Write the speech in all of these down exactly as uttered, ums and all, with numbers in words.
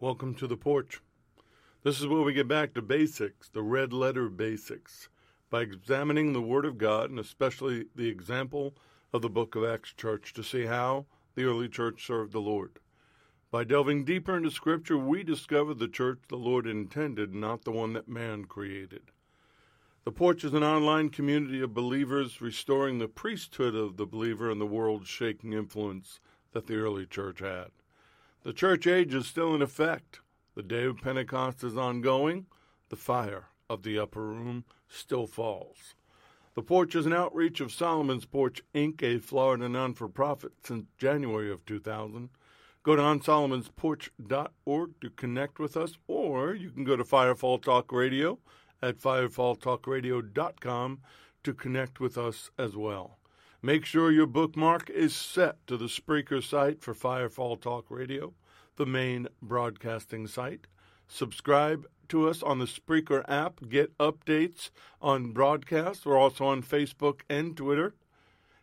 Welcome to the porch. This is where we get back to basics, the red letter basics, by examining the Word of God and especially the example of the Book of Acts Church to see how the early church served the Lord. By delving deeper into Scripture, we discover the church the Lord intended, not the one that man created. The porch is an online community of believers restoring the priesthood of the believer and the world-shaking influence that the early church had. The church age is still in effect. The day of Pentecost is ongoing. The fire of the upper room still falls. The porch is an outreach of Solomon's Porch, Incorporated, a Florida non-for-profit since January of two thousand. Go to on solomons porch dot org to connect with us, or you can go to Firefall Talk Radio at firefall talk radio dot com to connect with us as well. Make sure your bookmark is set to the Spreaker site for Firefall Talk Radio, the main broadcasting site. Subscribe to us on the Spreaker app. Get updates on broadcasts. We're also on Facebook and Twitter.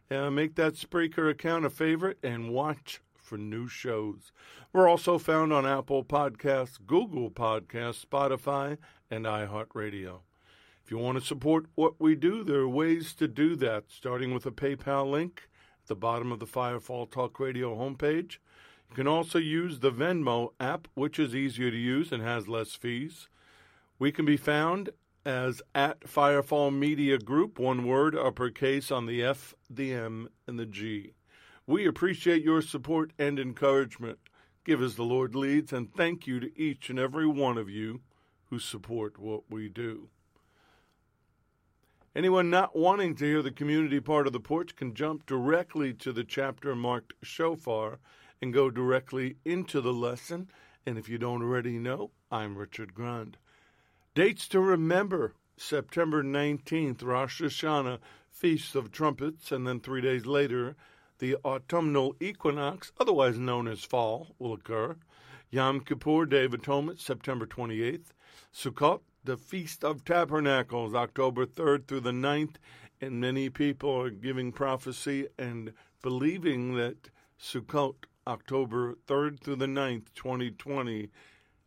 Uh, make that Spreaker account a favorite and watch for new shows. We're also found on Apple Podcasts, Google Podcasts, Spotify, and iHeartRadio. If you want to support what we do, there are ways to do that, starting with a PayPal link at the bottom of the Firefall Talk Radio homepage. You can also use the Venmo app, which is easier to use and has less fees. We can be found as at Firefall Media Group, one word, uppercase on the F, the M, and the G. We appreciate your support and encouragement. Give as the Lord leads, and thank you to each and every one of you who support what we do. Anyone not wanting to hear the community part of the porch can jump directly to the chapter marked Shofar and go directly into the lesson. And if you don't already know, I'm Richard Grund. Dates to remember: September nineteenth, Rosh Hashanah, Feast of Trumpets, and then three days later, the autumnal equinox, otherwise known as fall, will occur. Yom Kippur, Day of Atonement, September twenty-eighth. Sukkot, the Feast of Tabernacles, October third through the ninth, and many people are giving prophecy and believing that Sukkot, October third through the ninth, twenty twenty,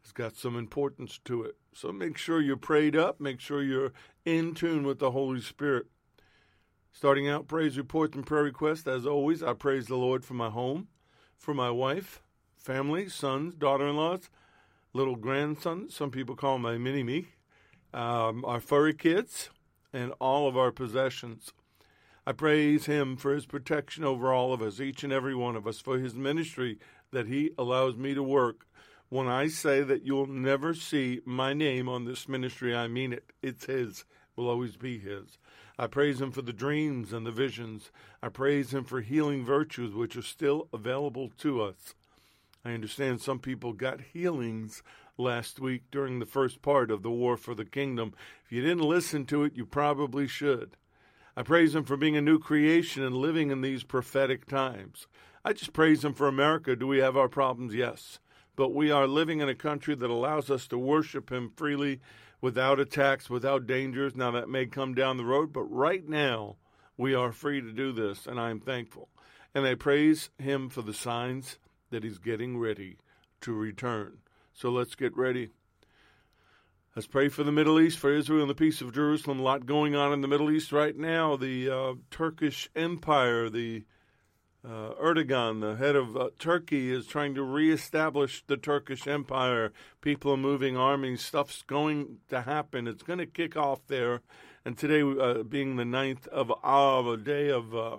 has got some importance to it. So make sure you're prayed up, make sure you're in tune with the Holy Spirit. Starting out, praise reports and prayer requests. As always, I praise the Lord for my home, for my wife, family, sons, daughter-in-laws, little grandson, some people call my mini-me, Um, our furry kids, and all of our possessions. I praise him for his protection over all of us, each and every one of us, for his ministry that he allows me to work. When I say that you'll never see my name on this ministry, I mean it. It's his. Will always be his. I praise him for the dreams and the visions. I praise him for healing virtues, which are still available to us. I understand some people got healings last week during the first part of the War for the Kingdom. If you didn't listen to it, you probably should. I praise him for being a new creation and living in these prophetic times. I just praise him for America. Do we have our problems? Yes. But we are living in a country that allows us to worship him freely, without attacks, without dangers. Now, that may come down the road, but right now we are free to do this, and I'm thankful. And I praise him for the signs that he's getting ready to return. So let's get ready. Let's pray for the Middle East, for Israel and the peace of Jerusalem. A lot going on in the Middle East right now. The uh, Turkish Empire, the Uh, Erdogan, the head of uh, Turkey, is trying to reestablish the Turkish Empire. People are moving armies. Stuff's going to happen. It's going to kick off there. And today, uh, being the ninth of Av, a day of uh,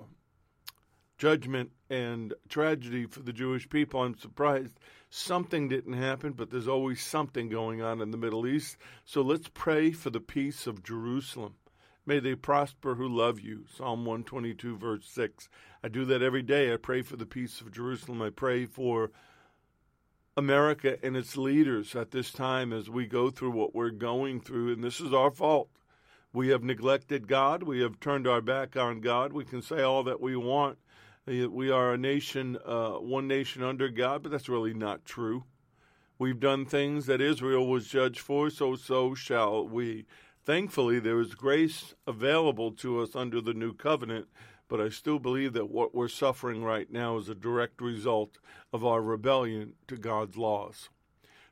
judgment and tragedy for the Jewish people, I'm surprised something didn't happen, but there's always something going on in the Middle East. So let's pray for the peace of Jerusalem. May they prosper who love you. Psalm one twenty-two, verse six. I do that every day. I pray for the peace of Jerusalem. I pray for America and its leaders at this time as we go through what we're going through. And this is our fault. We have neglected God. We have turned our back on God. We can say all that we want. We are a nation, uh, one nation under God, but that's really not true. We've done things that Israel was judged for, so so shall we. Thankfully, there is grace available to us under the new covenant, but I still believe that what we're suffering right now is a direct result of our rebellion to God's laws.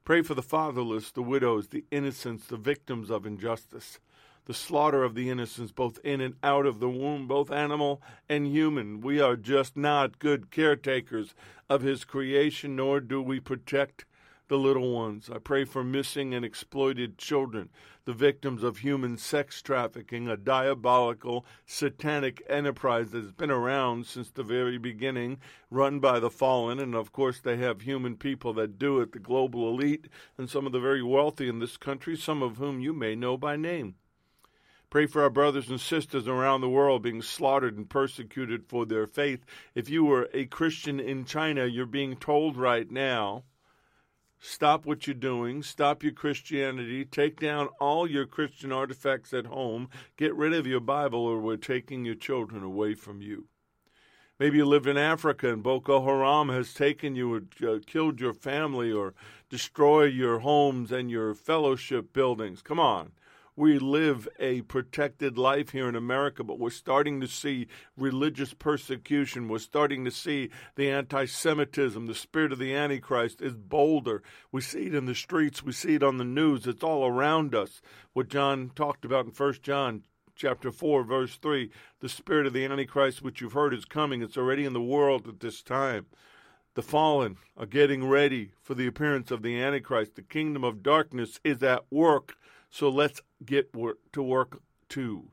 Pray for the fatherless, the widows, the innocents, the victims of injustice, the slaughter of the innocents, both in and out of the womb, both animal and human. We are just not good caretakers of His creation, nor do we protect the little ones. I pray for missing and exploited children, the victims of human sex trafficking, a diabolical, satanic enterprise that's been around since the very beginning, run by the fallen, and of course they have human people that do it, the global elite, and some of the very wealthy in this country, some of whom you may know by name. Pray for our brothers and sisters around the world being slaughtered and persecuted for their faith. If you were a Christian in China, you're being told right now, stop what you're doing, stop your Christianity, take down all your Christian artifacts at home, get rid of your Bible, or we're taking your children away from you. Maybe you live in Africa and Boko Haram has taken you or uh, killed your family or destroyed your homes and your fellowship buildings. Come on. We live a protected life here in America, but we're starting to see religious persecution. We're starting to see the anti-Semitism. The spirit of the Antichrist is bolder. We see it in the streets. We see it on the news. It's all around us. What John talked about in First John chapter four, verse three, the spirit of the Antichrist, which you've heard is coming. It's already in the world at this time. The fallen are getting ready for the appearance of the Antichrist. The kingdom of darkness is at work. So let's get work to work, too.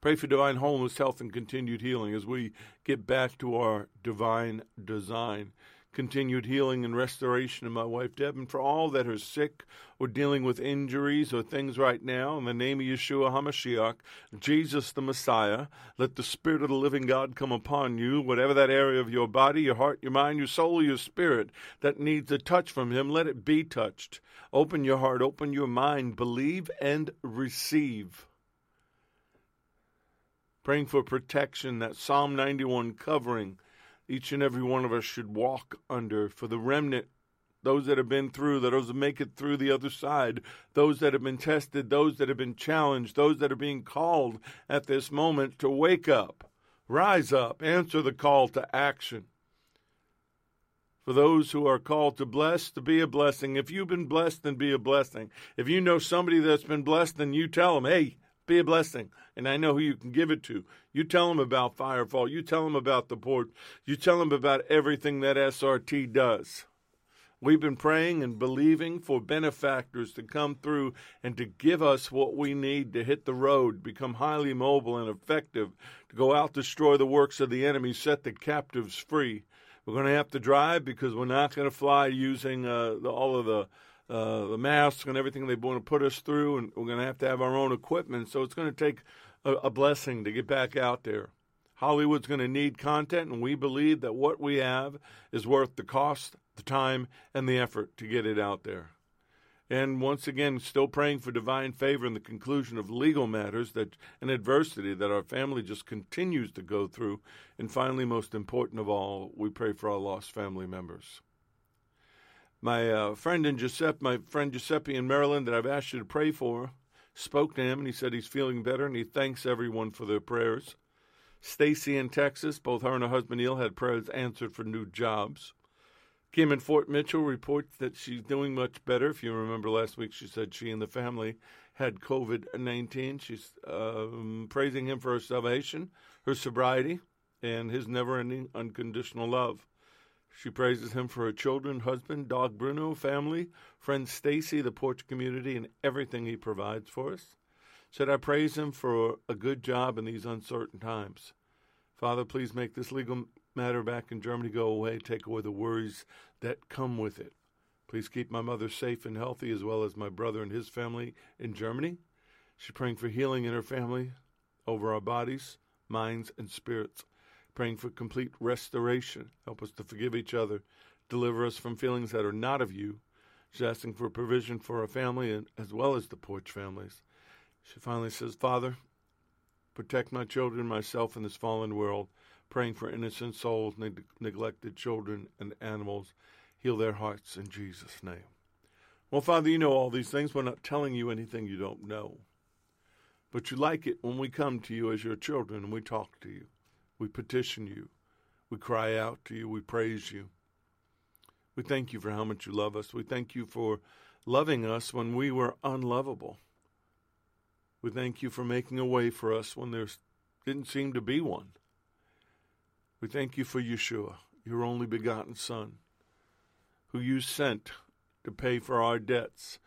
Pray for divine wholeness, health, and continued healing as we get back to our divine design. Continued healing and restoration of my wife, Deb, and for all that are sick or dealing with injuries or things right now, in the name of Yeshua HaMashiach, Jesus the Messiah, let the Spirit of the living God come upon you, whatever that area of your body, your heart, your mind, your soul, or your spirit that needs a touch from Him, let it be touched. Open your heart, open your mind, believe and receive. Praying for protection, that Psalm ninety-one covering each and every one of us should walk under, for the remnant, those that have been through, those that make it through the other side, those that have been tested, those that have been challenged, those that are being called at this moment to wake up, rise up, answer the call to action. For those who are called to bless, to be a blessing. If you've been blessed, then be a blessing. If you know somebody that's been blessed, then you tell them, hey, be a blessing, and I know who you can give it to. You tell them about Firefall. You tell them about the porch. You tell them about everything that S R T does. We've been praying and believing for benefactors to come through and to give us what we need to hit the road, become highly mobile and effective, to go out, destroy the works of the enemy, set the captives free. We're going to have to drive because we're not going to fly using uh, the, all of the Uh, the masks and everything they want to put us through, and we're going to have to have our own equipment. So it's going to take a, a blessing to get back out there. Hollywood's going to need content, and we believe that what we have is worth the cost, the time, and the effort to get it out there. And once again, still praying for divine favor in the conclusion of legal matters that and adversity that our family just continues to go through. And finally, most important of all, we pray for our lost family members. My uh, friend in Giuseppe, my friend Giuseppe in Maryland that I've asked you to pray for, spoke to him, and he said he's feeling better, and he thanks everyone for their prayers. Stacy in Texas, both her and her husband Neil had prayers answered for new jobs. Kim in Fort Mitchell reports that she's doing much better. If you remember last week, she said she and the family had covid nineteen. She's um, praising Him for her salvation, her sobriety, and his never-ending unconditional love. She praises him for her children, husband, dog Bruno, family, friend Stacy, the porch community, and everything he provides for us. Said, I praise him for a good job in these uncertain times. Father, please make this legal matter back in Germany go away. Take away the worries that come with it. Please keep my mother safe and healthy, as well as my brother and his family in Germany. She's praying for healing in her family, over our bodies, minds, and spirits. Praying for complete restoration. Help us to forgive each other. Deliver us from feelings that are not of you. She's asking for provision for her family, and as well as the porch families. She finally says, Father, protect my children, myself, in this fallen world. Praying for innocent souls, neg- neglected children and animals. Heal their hearts in Jesus' name. Well, Father, you know all these things. We're not telling you anything you don't know. But you like it when we come to you as your children and we talk to you. We petition you. We cry out to you. We praise you. We thank you for how much you love us. We thank you for loving us when we were unlovable. We thank you for making a way for us when there didn't seem to be one. We thank you for Yeshua, your only begotten Son, who you sent to pay for our debts,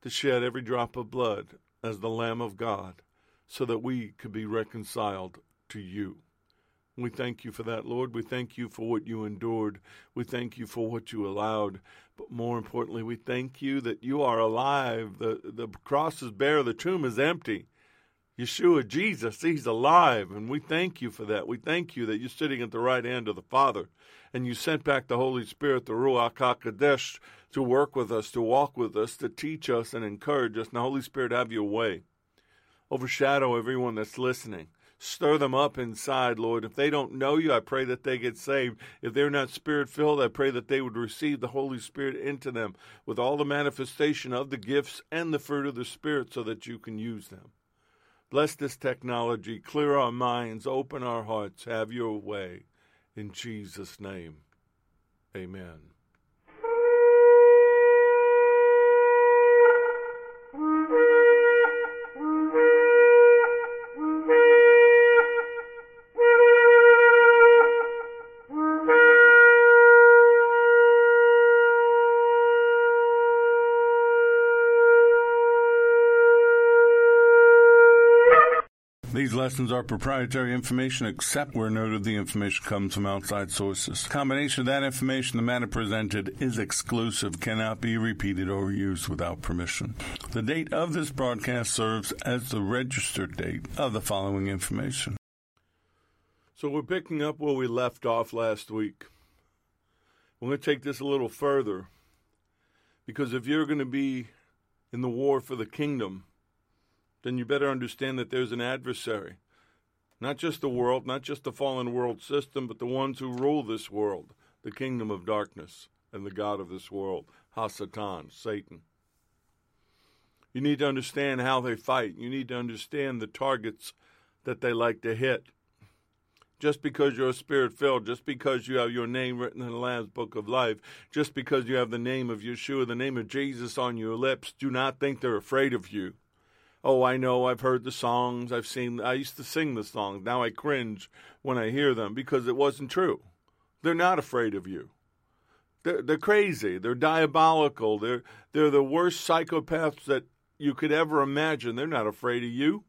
to shed every drop of blood as the Lamb of God, so that we could be reconciled to you. We thank you for that, Lord. We thank you for what you endured. We thank you for what you allowed. But more importantly, we thank you that you are alive. The, the cross is bare. The tomb is empty. Yeshua, Jesus, he's alive. And we thank you for that. We thank you that you're sitting at the right hand of the Father. And you sent back the Holy Spirit, the Ruach HaKodesh, to work with us, to walk with us, to teach us and encourage us. Now, Holy Spirit, have your way. Overshadow everyone that's listening. Stir them up inside, Lord. If they don't know you, I pray that they get saved. If they're not Spirit-filled, I pray that they would receive the Holy Spirit into them with all the manifestation of the gifts and the fruit of the Spirit so that you can use them. Bless this technology. Clear our minds. Open our hearts. Have your way. In Jesus' name, amen. These lessons are proprietary information, except where noted the information comes from outside sources. Combination of that information, the matter presented is exclusive, cannot be repeated or used without permission. The date of this broadcast serves as the registered date of the following information. So we're picking up where we left off last week. We're going to take this a little further, because if you're going to be in the war for the kingdom, then you better understand that there's an adversary. Not just the world, not just the fallen world system, but the ones who rule this world, the kingdom of darkness and the god of this world, HaSatan, Satan. You need to understand how they fight. You need to understand the targets that they like to hit. Just because you're Spirit-filled, just because you have your name written in the Lamb's Book of Life, just because you have the name of Yeshua, the name of Jesus on your lips, do not think they're afraid of you. Oh, I know, I've heard the songs, I've seen, I used to sing the songs. Now I cringe when I hear them because it wasn't true. They're not afraid of you. They're, they're crazy. They're diabolical. They're, they're the worst psychopaths that you could ever imagine. They're not afraid of you.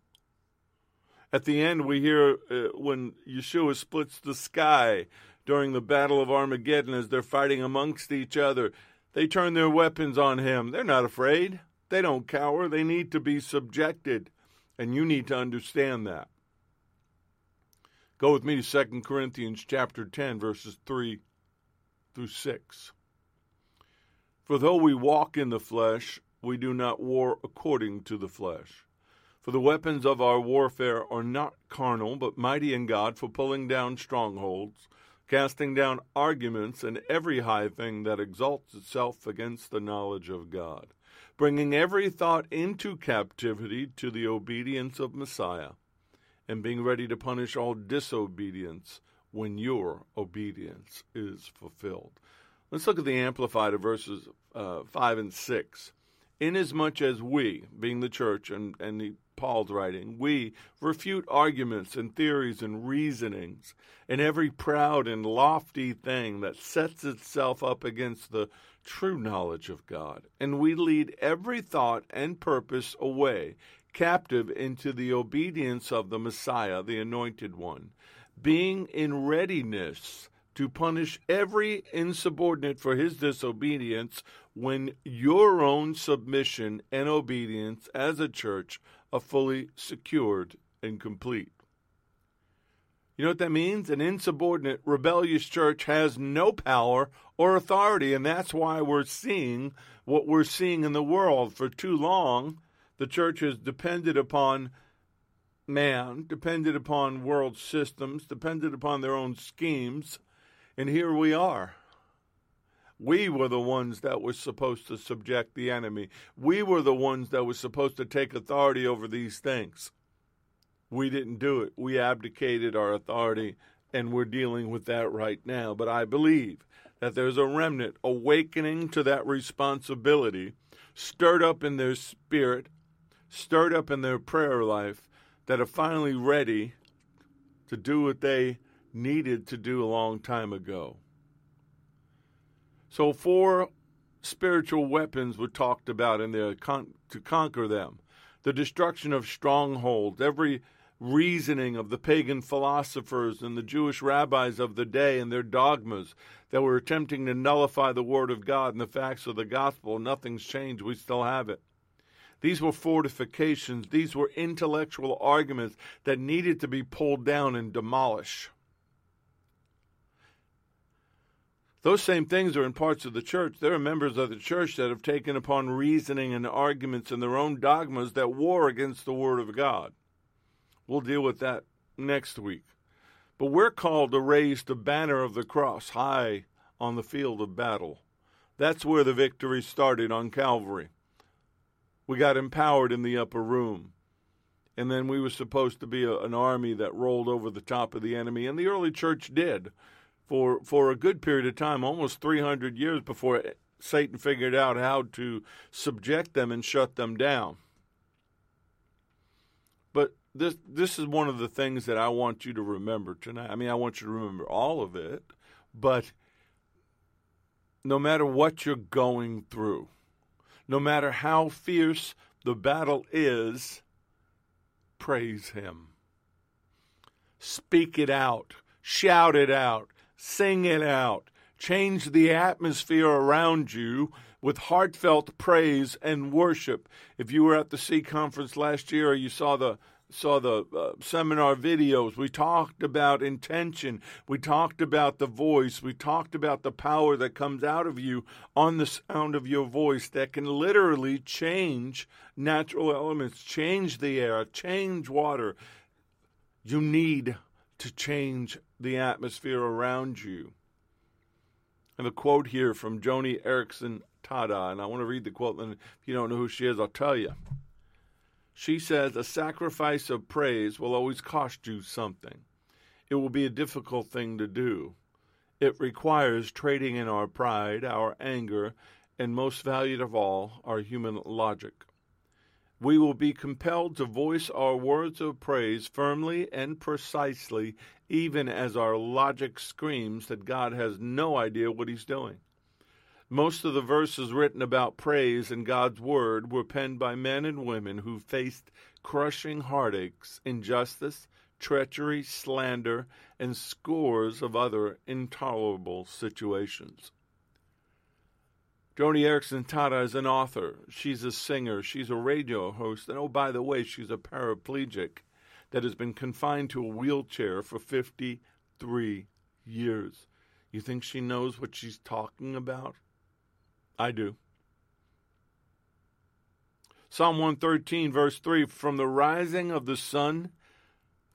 At the end, we hear uh, when Yeshua splits the sky during the Battle of Armageddon as they're fighting amongst each other, they turn their weapons on him. They're not afraid. They don't cower. They need to be subjected, and you need to understand that. Go with me to Second Corinthians chapter ten, verses three through six. For though we walk in the flesh, we do not war according to the flesh. For the weapons of our warfare are not carnal, but mighty in God for pulling down strongholds, casting down arguments and every high thing that exalts itself against the knowledge of God, bringing every thought into captivity to the obedience of Messiah, and being ready to punish all disobedience when your obedience is fulfilled. Let's look at the Amplified of verses uh, five and six. Inasmuch as we, being the church, and, and the Paul's writing, we refute arguments and theories and reasonings and every proud and lofty thing that sets itself up against the true knowledge of God, and we lead every thought and purpose away, captive into the obedience of the Messiah, the Anointed One, being in readiness to punish every insubordinate for his disobedience when your own submission and obedience as a church are fully secured and complete. You know what that means? An insubordinate, rebellious church has no power or authority, and that's why we're seeing what we're seeing in the world. For too long, the church has depended upon man, depended upon world systems, depended upon their own schemes, and here we are. We were the ones that were supposed to subject the enemy. We were the ones that were supposed to take authority over these things. We didn't do it. We abdicated our authority, and we're dealing with that right now. But I believe that there's a remnant awakening to that responsibility, stirred up in their spirit, stirred up in their prayer life, that are finally ready to do what they needed to do a long time ago. So four spiritual weapons were talked about in there con- to conquer them. The destruction of strongholds, every reasoning of the pagan philosophers and the Jewish rabbis of the day and their dogmas that were attempting to nullify the Word of God and the facts of the gospel. Nothing's changed. We still have it. These were fortifications. These were intellectual arguments that needed to be pulled down and demolished. Those same things are in parts of the church. There are members of the church that have taken upon reasoning and arguments and their own dogmas that war against the Word of God. We'll deal with that next week. But we're called to raise the banner of the cross high on the field of battle. That's where the victory started on Calvary. We got empowered in the upper room. And then we were supposed to be a, an army that rolled over the top of the enemy. And the early church did. For for a good period of time, almost three hundred years before Satan figured out how to subject them and shut them down. But this this is one of the things that I want you to remember tonight. I mean, I want you to remember all of it, but no matter what you're going through, no matter how fierce the battle is, praise him. Speak it out. Shout it out. Sing it out. Change the atmosphere around you with heartfelt praise and worship. If you were at the C conference last year, or you saw the saw the uh, seminar videos, we talked about intention. We talked about the voice. We talked about the power that comes out of you on the sound of your voice that can literally change natural elements, change the air, change water. You need to change the atmosphere around you. I have a quote here from Joni Erickson Tada, and I want to read the quote, and if you don't know who she is, I'll tell you. She says, "A sacrifice of praise will always cost you something. It will be a difficult thing to do. It requires trading in our pride, our anger, and most valued of all, our human logic. We will be compelled to voice our words of praise firmly and precisely, even as our logic screams that God has no idea what he's doing. Most of the verses written about praise and God's word were penned by men and women who faced crushing heartaches, injustice, treachery, slander, and scores of other intolerable situations." Joni Erickson Tada is an author. She's a singer. She's a radio host. And oh, by the way, she's a paraplegic that has been confined to a wheelchair for fifty-three years. You think she knows what she's talking about? I do. Psalm one thirteen, verse three, "From the rising of the sun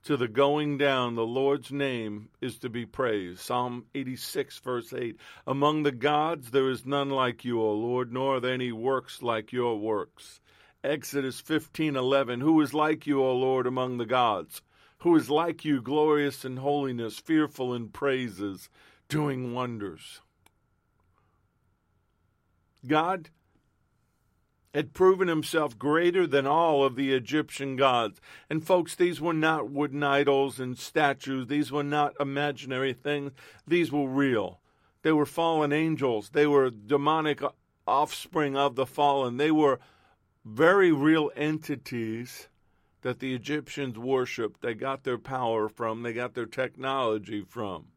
to the going down, the Lord's name is to be praised." Psalm eighty-six, verse eight, "Among the gods there is none like you, O Lord, nor are there any works like your works." Exodus fifteen, eleven, "Who is like you, O Lord, among the gods? Who is like you, glorious in holiness, fearful in praises, doing wonders?" God had proven himself greater than all of the Egyptian gods. And folks, these were not wooden idols and statues. These were not imaginary things. These were real. They were fallen angels. They were demonic offspring of the fallen. They were very real entities that the Egyptians worshipped. They got their power from. They got their technology from.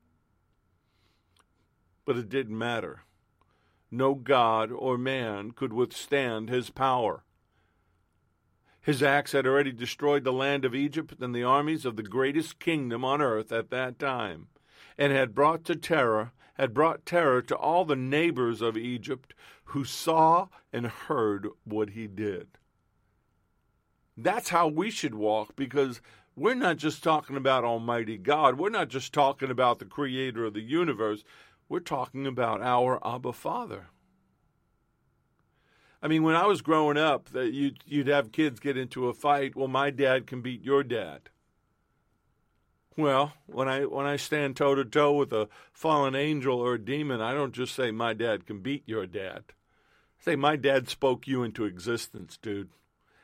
But it didn't matter. No god or man could withstand his power. His axe had already destroyed the land of Egypt and the armies of the greatest kingdom on earth at that time, and had brought to terror, had brought terror to all the neighbors of Egypt who saw and heard what he did. That's how we should walk, because we're not just talking about Almighty God. We're not just talking about the creator of the universe. We're talking about our Abba Father. I mean, when I was growing up, that you'd, you'd have kids get into a fight. Well, my dad can beat your dad. Well, when I when I stand toe-to-toe with a fallen angel or a demon, I don't just say, my dad can beat your dad. I say, my dad spoke you into existence, dude.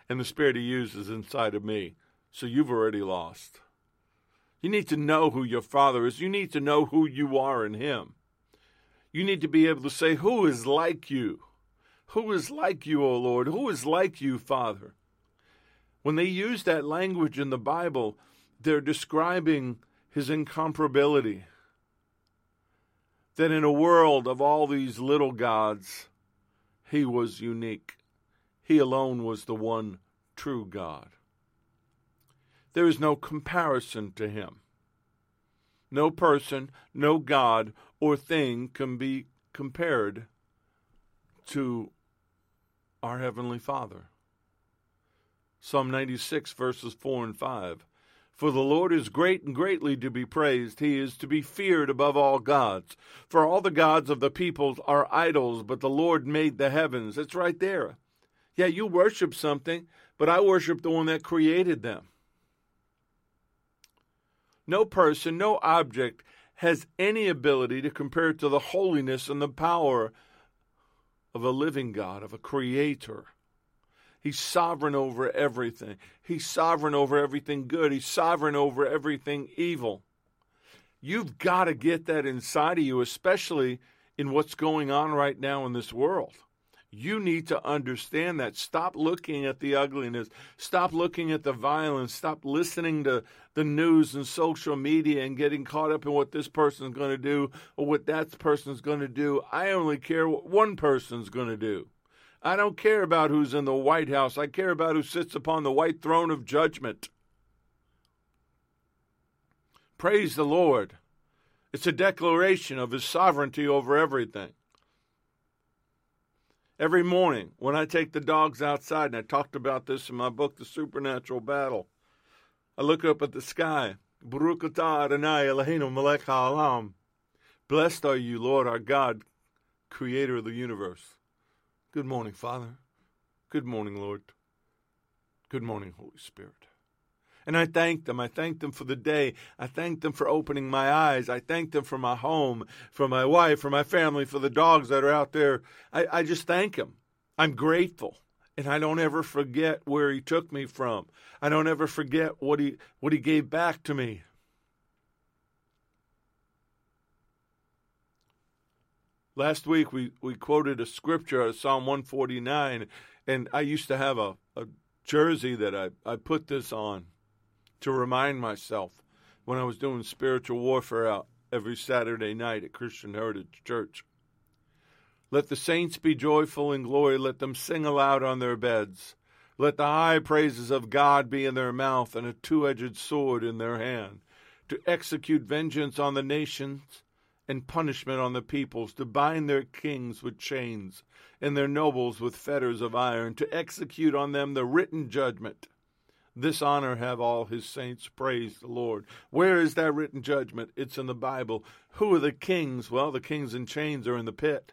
And the spirit he uses inside of me. So you've already lost. You need to know who your Father is. You need to know who you are in him. You need to be able to say, who is like you? Who is like you, O Lord? Who is like you, Father? When they use that language in the Bible, they're describing his incomparability. That in a world of all these little gods, he was unique. He alone was the one true God. There is no comparison to him. No person, no God, or thing can be compared to our Heavenly Father. Psalm ninety-six, verses four and five. For the Lord is great and greatly to be praised. He is to be feared above all gods. For all the gods of the peoples are idols, but the Lord made the heavens. It's right there. Yeah, you worship something, but I worship the one that created them. No person, no object has any ability to compare to the holiness and the power of a living God, of a creator. He's sovereign over everything. He's sovereign over everything good. He's sovereign over everything evil. You've got to get that inside of you, especially in what's going on right now in this world. You need to understand that. Stop looking at the ugliness. Stop looking at the violence. Stop listening to the news and social media and getting caught up in what this person's going to do or what that person's going to do. I only care what one person's going to do. I don't care about who's in the White House. I care about who sits upon the white throne of judgment. Praise the Lord. It's a declaration of his sovereignty over everything. Every morning when I take the dogs outside, and I talked about this in my book, The Supernatural Battle, I look up at the sky. Baruch atah Adonai Eloheinu melech ha'olam. Blessed are you, Lord, our God, creator of the universe. Good morning, Father. Good morning, Lord. Good morning, Holy Spirit. And I thank them. I thank them for the day. I thank them for opening my eyes. I thank them for my home, for my wife, for my family, for the dogs that are out there. I, I just thank him. I'm grateful. And I don't ever forget where he took me from. I don't ever forget what he what he gave back to me. Last week we, we quoted a scripture out of Psalm one forty-nine, and I used to have a, a jersey that I, I put this on to remind myself when I was doing spiritual warfare out every Saturday night at Christian Heritage Church. Let the saints be joyful in glory. Let them sing aloud on their beds. Let the high praises of God be in their mouth and a two-edged sword in their hand, to execute vengeance on the nations and punishment on the peoples, to bind their kings with chains and their nobles with fetters of iron, to execute on them the written judgment. This honor have all his saints. Praise the Lord. Where is that written judgment? It's in the Bible. Who are the kings? Well, the kings in chains are in the pit.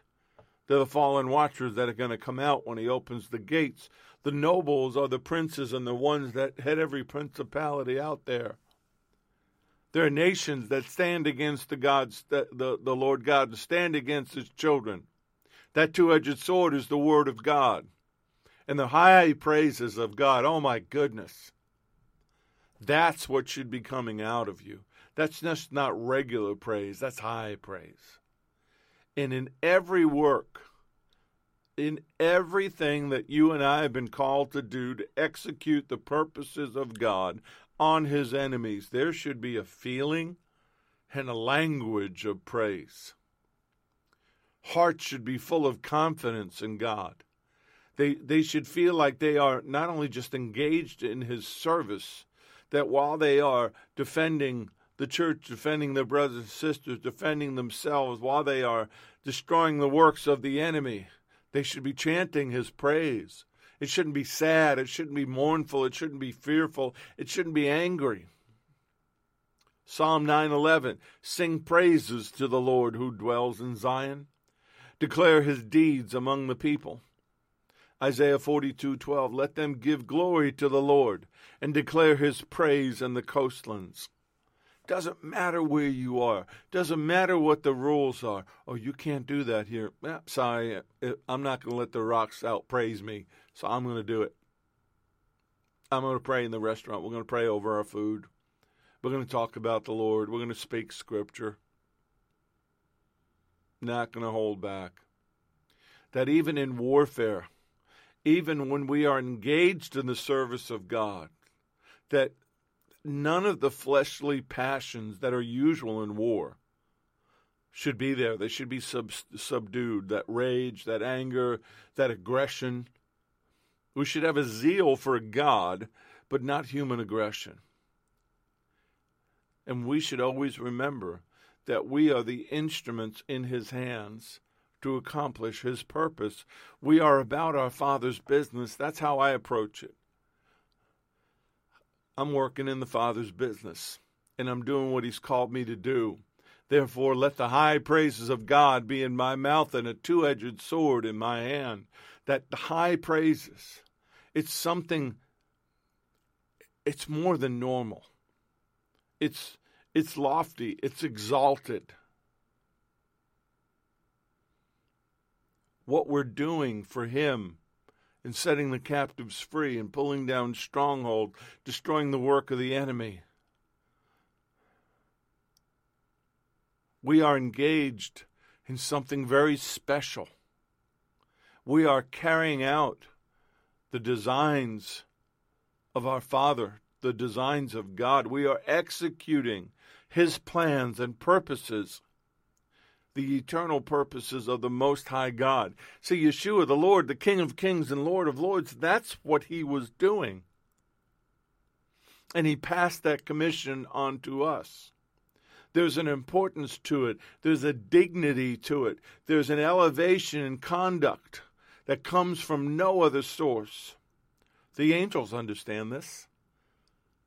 They're the fallen watchers that are going to come out when he opens the gates. The nobles are the princes and the ones that head every principality out there. There are nations that stand against the gods, the, the, the Lord God, and stand against his children. That two-edged sword is the word of God. and the high praises of God. Oh my goodness. That's what should be coming out of you. That's just not regular praise. That's high praise. And in every work, in everything that you and I have been called to do to execute the purposes of God on his enemies, there should be a feeling and a language of praise. Hearts should be full of confidence in God. They, they should feel like they are not only just engaged in his service, that while they are defending the church, defending their brothers and sisters, defending themselves, while they are destroying the works of the enemy, they should be chanting his praise. It shouldn't be sad. It shouldn't be mournful. It shouldn't be fearful. It shouldn't be angry. Psalm nine eleven, sing praises to the Lord who dwells in Zion. Declare his deeds among the people. Isaiah forty-two twelve, let them give glory to the Lord and declare his praise in the coastlands. Doesn't matter where you are. Doesn't matter what the rules are. Oh, you can't do that here. Sorry, I'm not going to let the rocks out praise me, so I'm going to do it. I'm going to pray in the restaurant. We're going to pray over our food. We're going to talk about the Lord. We're going to speak scripture. Not going to hold back. That even in warfare, even when we are engaged in the service of God, that none of the fleshly passions that are usual in war should be there. They should be sub- subdued, that rage, that anger, that aggression. We should have a zeal for God, but not human aggression. And we should always remember that we are the instruments in his hands to accomplish his purpose. We are about our Father's business. That's how I approach it. I'm working in the Father's business, and I'm doing what he's called me to do. Therefore, let the high praises of God be in my mouth and a two-edged sword in my hand. That the high praises, it's something, it's more than normal. It's, it's lofty. It's exalted. What we're doing for him and setting the captives free and pulling down stronghold, destroying the work of the enemy. We are engaged in something very special. We are carrying out the designs of our Father, the designs of God. We are executing his plans and purposes, the eternal purposes of the Most High God. See, Yeshua, the Lord, the King of Kings and Lord of Lords, that's what he was doing. And he passed that commission on to us. There's an importance to it. There's a dignity to it. There's an elevation in conduct that comes from no other source. The angels understand this.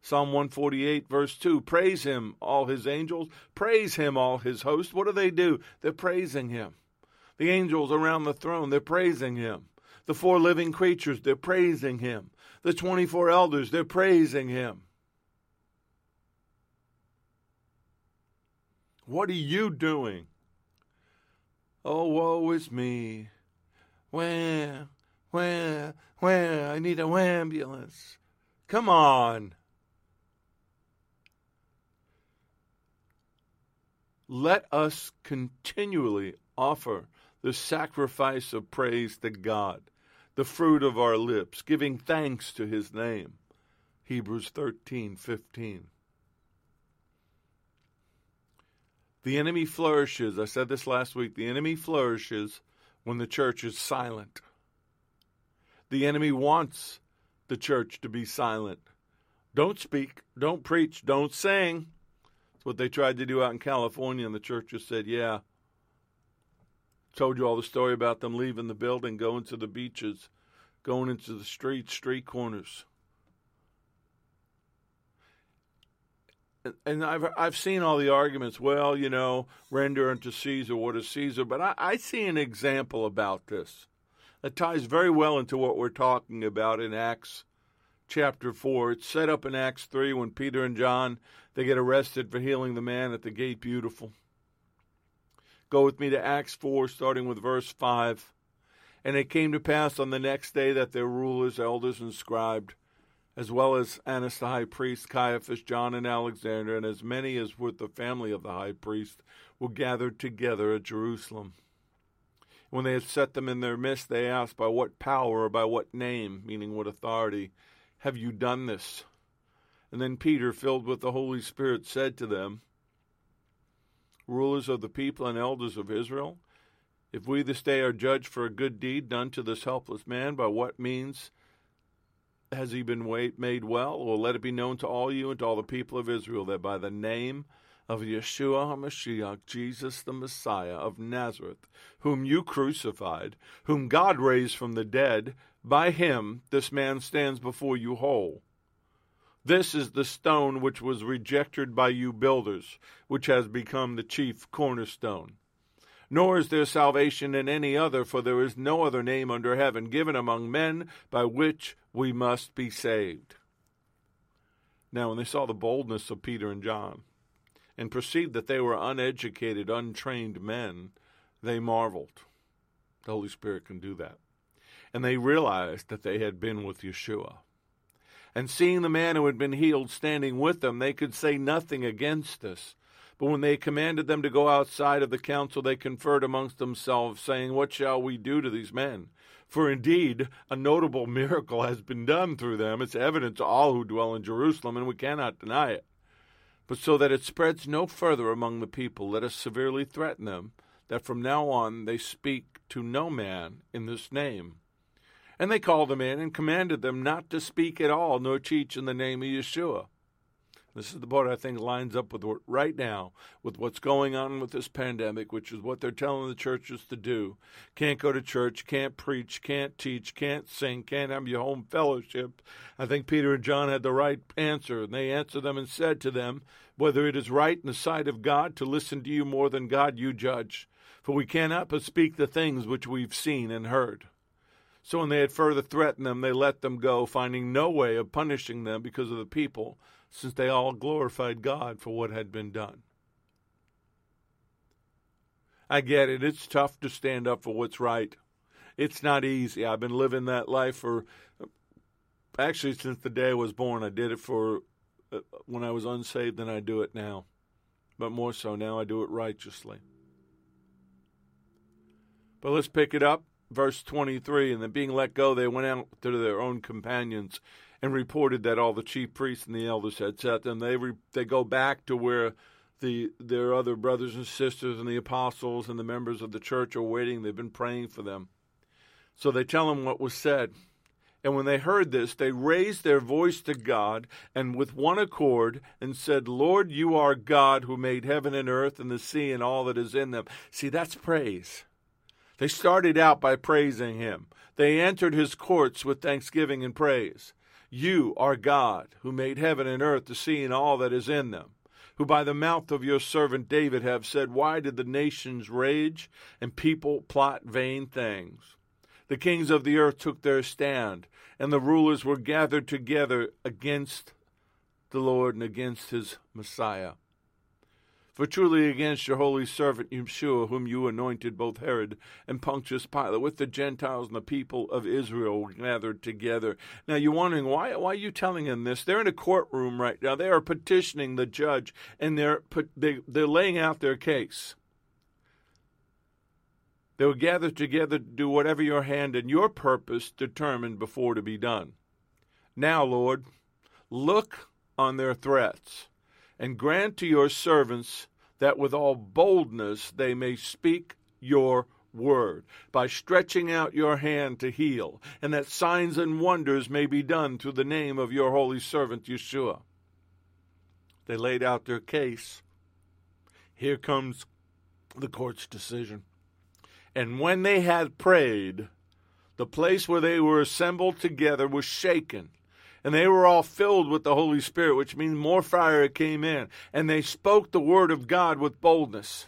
Psalm one forty-eight, verse two, praise him, all his angels. Praise him, all his hosts. What do they do? They're praising him. The angels around the throne, they're praising him. The four living creatures, they're praising him. The twenty-four elders, they're praising him. What are you doing? Oh, woe is me. Wham, wham, wham, I need a wambulance. Come on. Let us continually offer the sacrifice of praise to God, the fruit of our lips, giving thanks to his name. Hebrews thirteen fifteen. The enemy flourishes, I said this last week, the enemy flourishes when the church is silent. The enemy wants the church to be silent. Don't speak, don't preach, don't sing. That's what they tried to do out in California, and the church just said, yeah. Told you all the story about them leaving the building, going to the beaches, going into the streets, street corners. And, and I've I've seen all the arguments, well, you know, render unto Caesar what is Caesar. But I, I see an example about this that ties very well into what we're talking about in Acts chapter four. It's set up in Acts three when Peter and John, they get arrested for healing the man at the gate beautiful. Go with me to Acts four, starting with verse five. And it came to pass on the next day that their rulers, elders, and scribes, as well as Annas the high priest, Caiaphas, John, and Alexander, and as many as were the family of the high priest, were gathered together at Jerusalem. When they had set them in their midst, they asked, by what power or by what name, meaning what authority, have you done this? And then Peter, filled with the Holy Spirit, said to them, rulers of the people and elders of Israel, if we this day are judged for a good deed done to this helpless man, by what means has he been made well? Or let it be known to all you and to all the people of Israel that by the name of Yeshua HaMashiach, Jesus the Messiah of Nazareth, whom you crucified, whom God raised from the dead, by him this man stands before you whole. This is the stone which was rejected by you builders, which has become the chief cornerstone. Nor is there salvation in any other, for there is no other name under heaven given among men by which we must be saved. Now when they saw the boldness of Peter and John, and perceived that they were uneducated, untrained men, they marveled. The Holy Spirit can do that. And they realized that they had been with Yeshua. And seeing the man who had been healed standing with them, they could say nothing against this. But when they commanded them to go outside of the council, they conferred amongst themselves, saying, what shall we do to these men? For indeed, a notable miracle has been done through them. It's evident to all who dwell in Jerusalem, and we cannot deny it. But so that it spreads no further among the people, let us severely threaten them, that from now on they speak to no man in this name. And they called them in and commanded them not to speak at all, nor teach in the name of Yeshua. This is the part I think lines up with right now, with what's going on with this pandemic, which is what they're telling the churches to do. Can't go to church, can't preach, can't teach, can't sing, can't have your home fellowship. I think Peter and John had the right answer, and they answered them and said to them, whether it is right in the sight of God to listen to you more than God, you judge. For we cannot but speak the things which we've seen and heard. So when they had further threatened them, they let them go, finding no way of punishing them because of the people, since they all glorified God for what had been done. I get it. It's tough to stand up for what's right. It's not easy. I've been living that life for, actually, since the day I was born. I did it for uh, when I was unsaved, and I do it now. But more so now, I do it righteously. But let's pick it up. Verse twenty-three, and then being let go, they went out to their own companions and reported that all the chief priests and the elders had set them. They re, they go back to where the their other brothers and sisters and the apostles and the members of the church are waiting. They've been praying for them. So they tell them what was said. And when they heard this, they raised their voice to God and with one accord and said, Lord, you are God who made heaven and earth and the sea and all that is in them. See, that's praise. They started out by praising him. They entered his courts with thanksgiving and praise. You are God, who made heaven and earth, the sea, and all that is in them, who by the mouth of your servant David have said, why did the nations rage and people plot vain things? The kings of the earth took their stand, and the rulers were gathered together against the Lord and against his Messiah. For truly against your holy servant Yeshua, whom you anointed, both Herod and Pontius Pilate, with the Gentiles and the people of Israel gathered together. Now you're wondering, why, why are you telling them this? They're in a courtroom right now. They are petitioning the judge, and they're, they, they're laying out their case. They were gathered together to do whatever your hand and your purpose determined before to be done. Now, Lord, look on their threats, and grant to your servants that with all boldness they may speak your word, by stretching out your hand to heal, and that signs and wonders may be done through the name of your holy servant Yeshua. They laid out their case. Here comes the court's decision. And when they had prayed, the place where they were assembled together was shaken, and they were all filled with the Holy Spirit, which means more fire came in. And they spoke the word of God with boldness.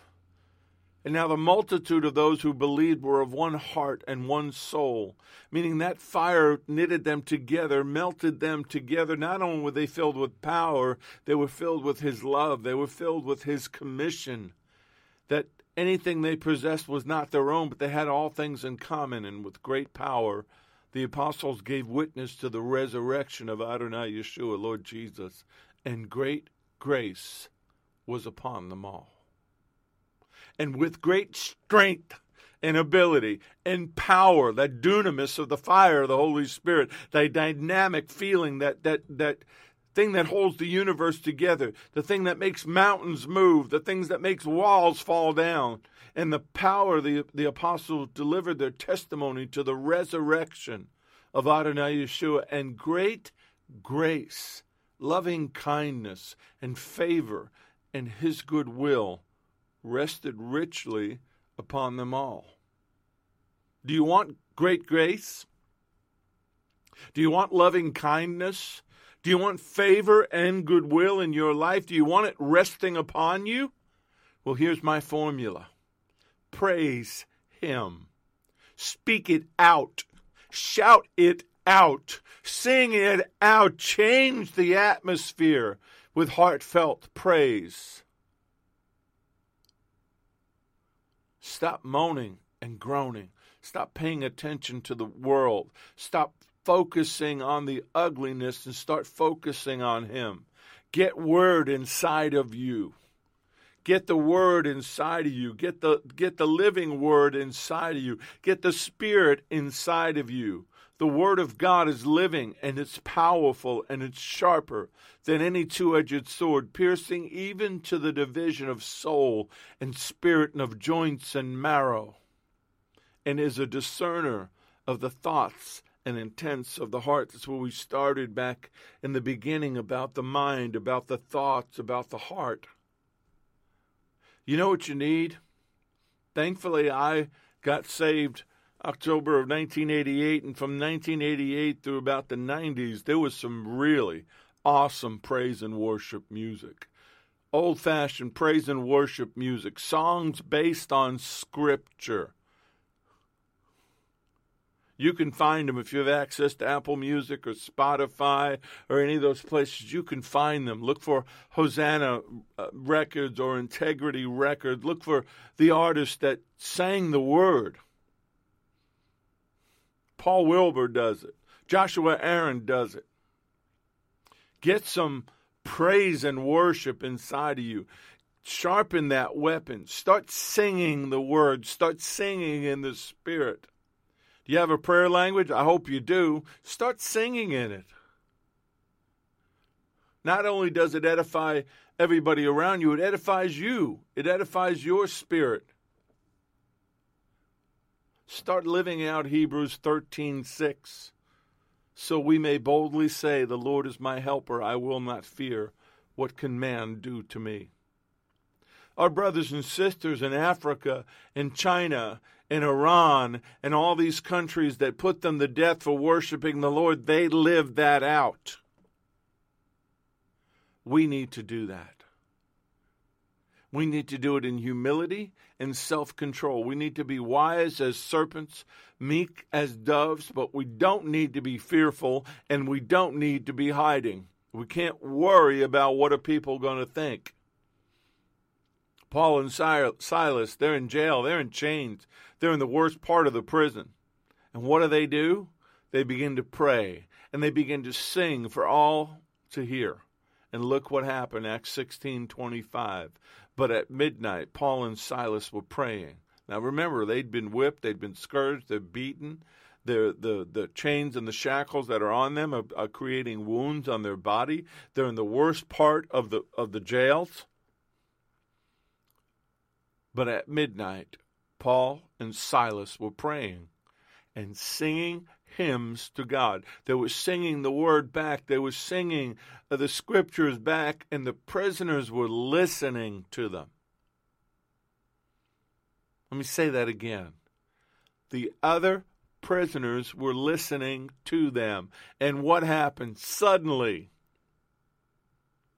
And now the multitude of those who believed were of one heart and one soul, meaning that fire knitted them together, melted them together. Not only were they filled with power, they were filled with his love. They were filled with his commission, that Anything they possessed was not their own, but they had all things in common, and with great power the apostles gave witness to the resurrection of Adonai Yeshua, Lord Jesus, and great grace was upon them all. And with great strength and ability and power, that dunamis of the fire of the Holy Spirit, that dynamic feeling, that that that thing that holds the universe together, the thing that makes mountains move, the things that makes walls fall down, and the power the, the apostles delivered their testimony to the resurrection of Adonai Yeshua, and great grace, loving kindness, and favor, and his goodwill rested richly upon them all. Do you want great grace? Do you want loving kindness? Do you want favor and goodwill in your life? Do you want it resting upon you? Well, here's my formula. Praise him. Speak it out. Shout it out. Sing it out. Change the atmosphere with heartfelt praise. Stop moaning and groaning. Stop paying attention to the world. Stop focusing on the ugliness and start focusing on him. Get word inside of you. Get the word inside of you. Get the get the living word inside of you. Get the spirit inside of you. The word of God is living, and it's powerful, and it's sharper than any two-edged sword, piercing even to the division of soul and spirit and of joints and marrow, and is a discerner of the thoughts and intents of the heart. That's where we started back in the beginning, about the mind, about the thoughts, about the heart. You know what you need? Thankfully, I got saved October of nineteen eighty-eight, and from nineteen eighty-eight through about the nineties, there was some really awesome praise and worship music. Old-fashioned praise and worship music, songs based on Scripture. You can find them if you have access to Apple Music or Spotify or any of those places. You can find them. Look for Hosanna Records or Integrity Records. Look for the artist that sang the word. Paul Wilbur does it. Joshua Aaron does it. Get some praise and worship inside of you. Sharpen that weapon. Start singing the word. Start singing in the spirit. Do you have a prayer language? I hope you do. Start singing in it. Not only does it edify everybody around you, it edifies you. It edifies your spirit. Start living out Hebrews thirteen six. So we may boldly say, the Lord is my helper. I will not fear. What can man do to me? Our brothers and sisters in Africa, in China, in Iran, and all these countries that put them to death for worshiping the Lord, they live that out. We need to do that. We need to do it in humility and self-control. We need to be wise as serpents, meek as doves, but we don't need to be fearful, and we don't need to be hiding. We can't worry about what are people going to think. Paul and Silas, they're in jail, they're in chains, they're in the worst part of the prison. And what do they do? They begin to pray, and they begin to sing for all to hear. And look what happened, Acts sixteen twenty-five. But at midnight, Paul and Silas were praying. Now remember, they'd been whipped, they'd been scourged, they're beaten. The, the, the chains and the shackles that are on them are, are creating wounds on their body. They're in the worst part of the of the jails. But at midnight, Paul and Silas were praying and singing hymns to God. They were singing the word back. They were singing the scriptures back, and the prisoners were listening to them. Let me say that again. The other prisoners were listening to them. And what happened? Suddenly,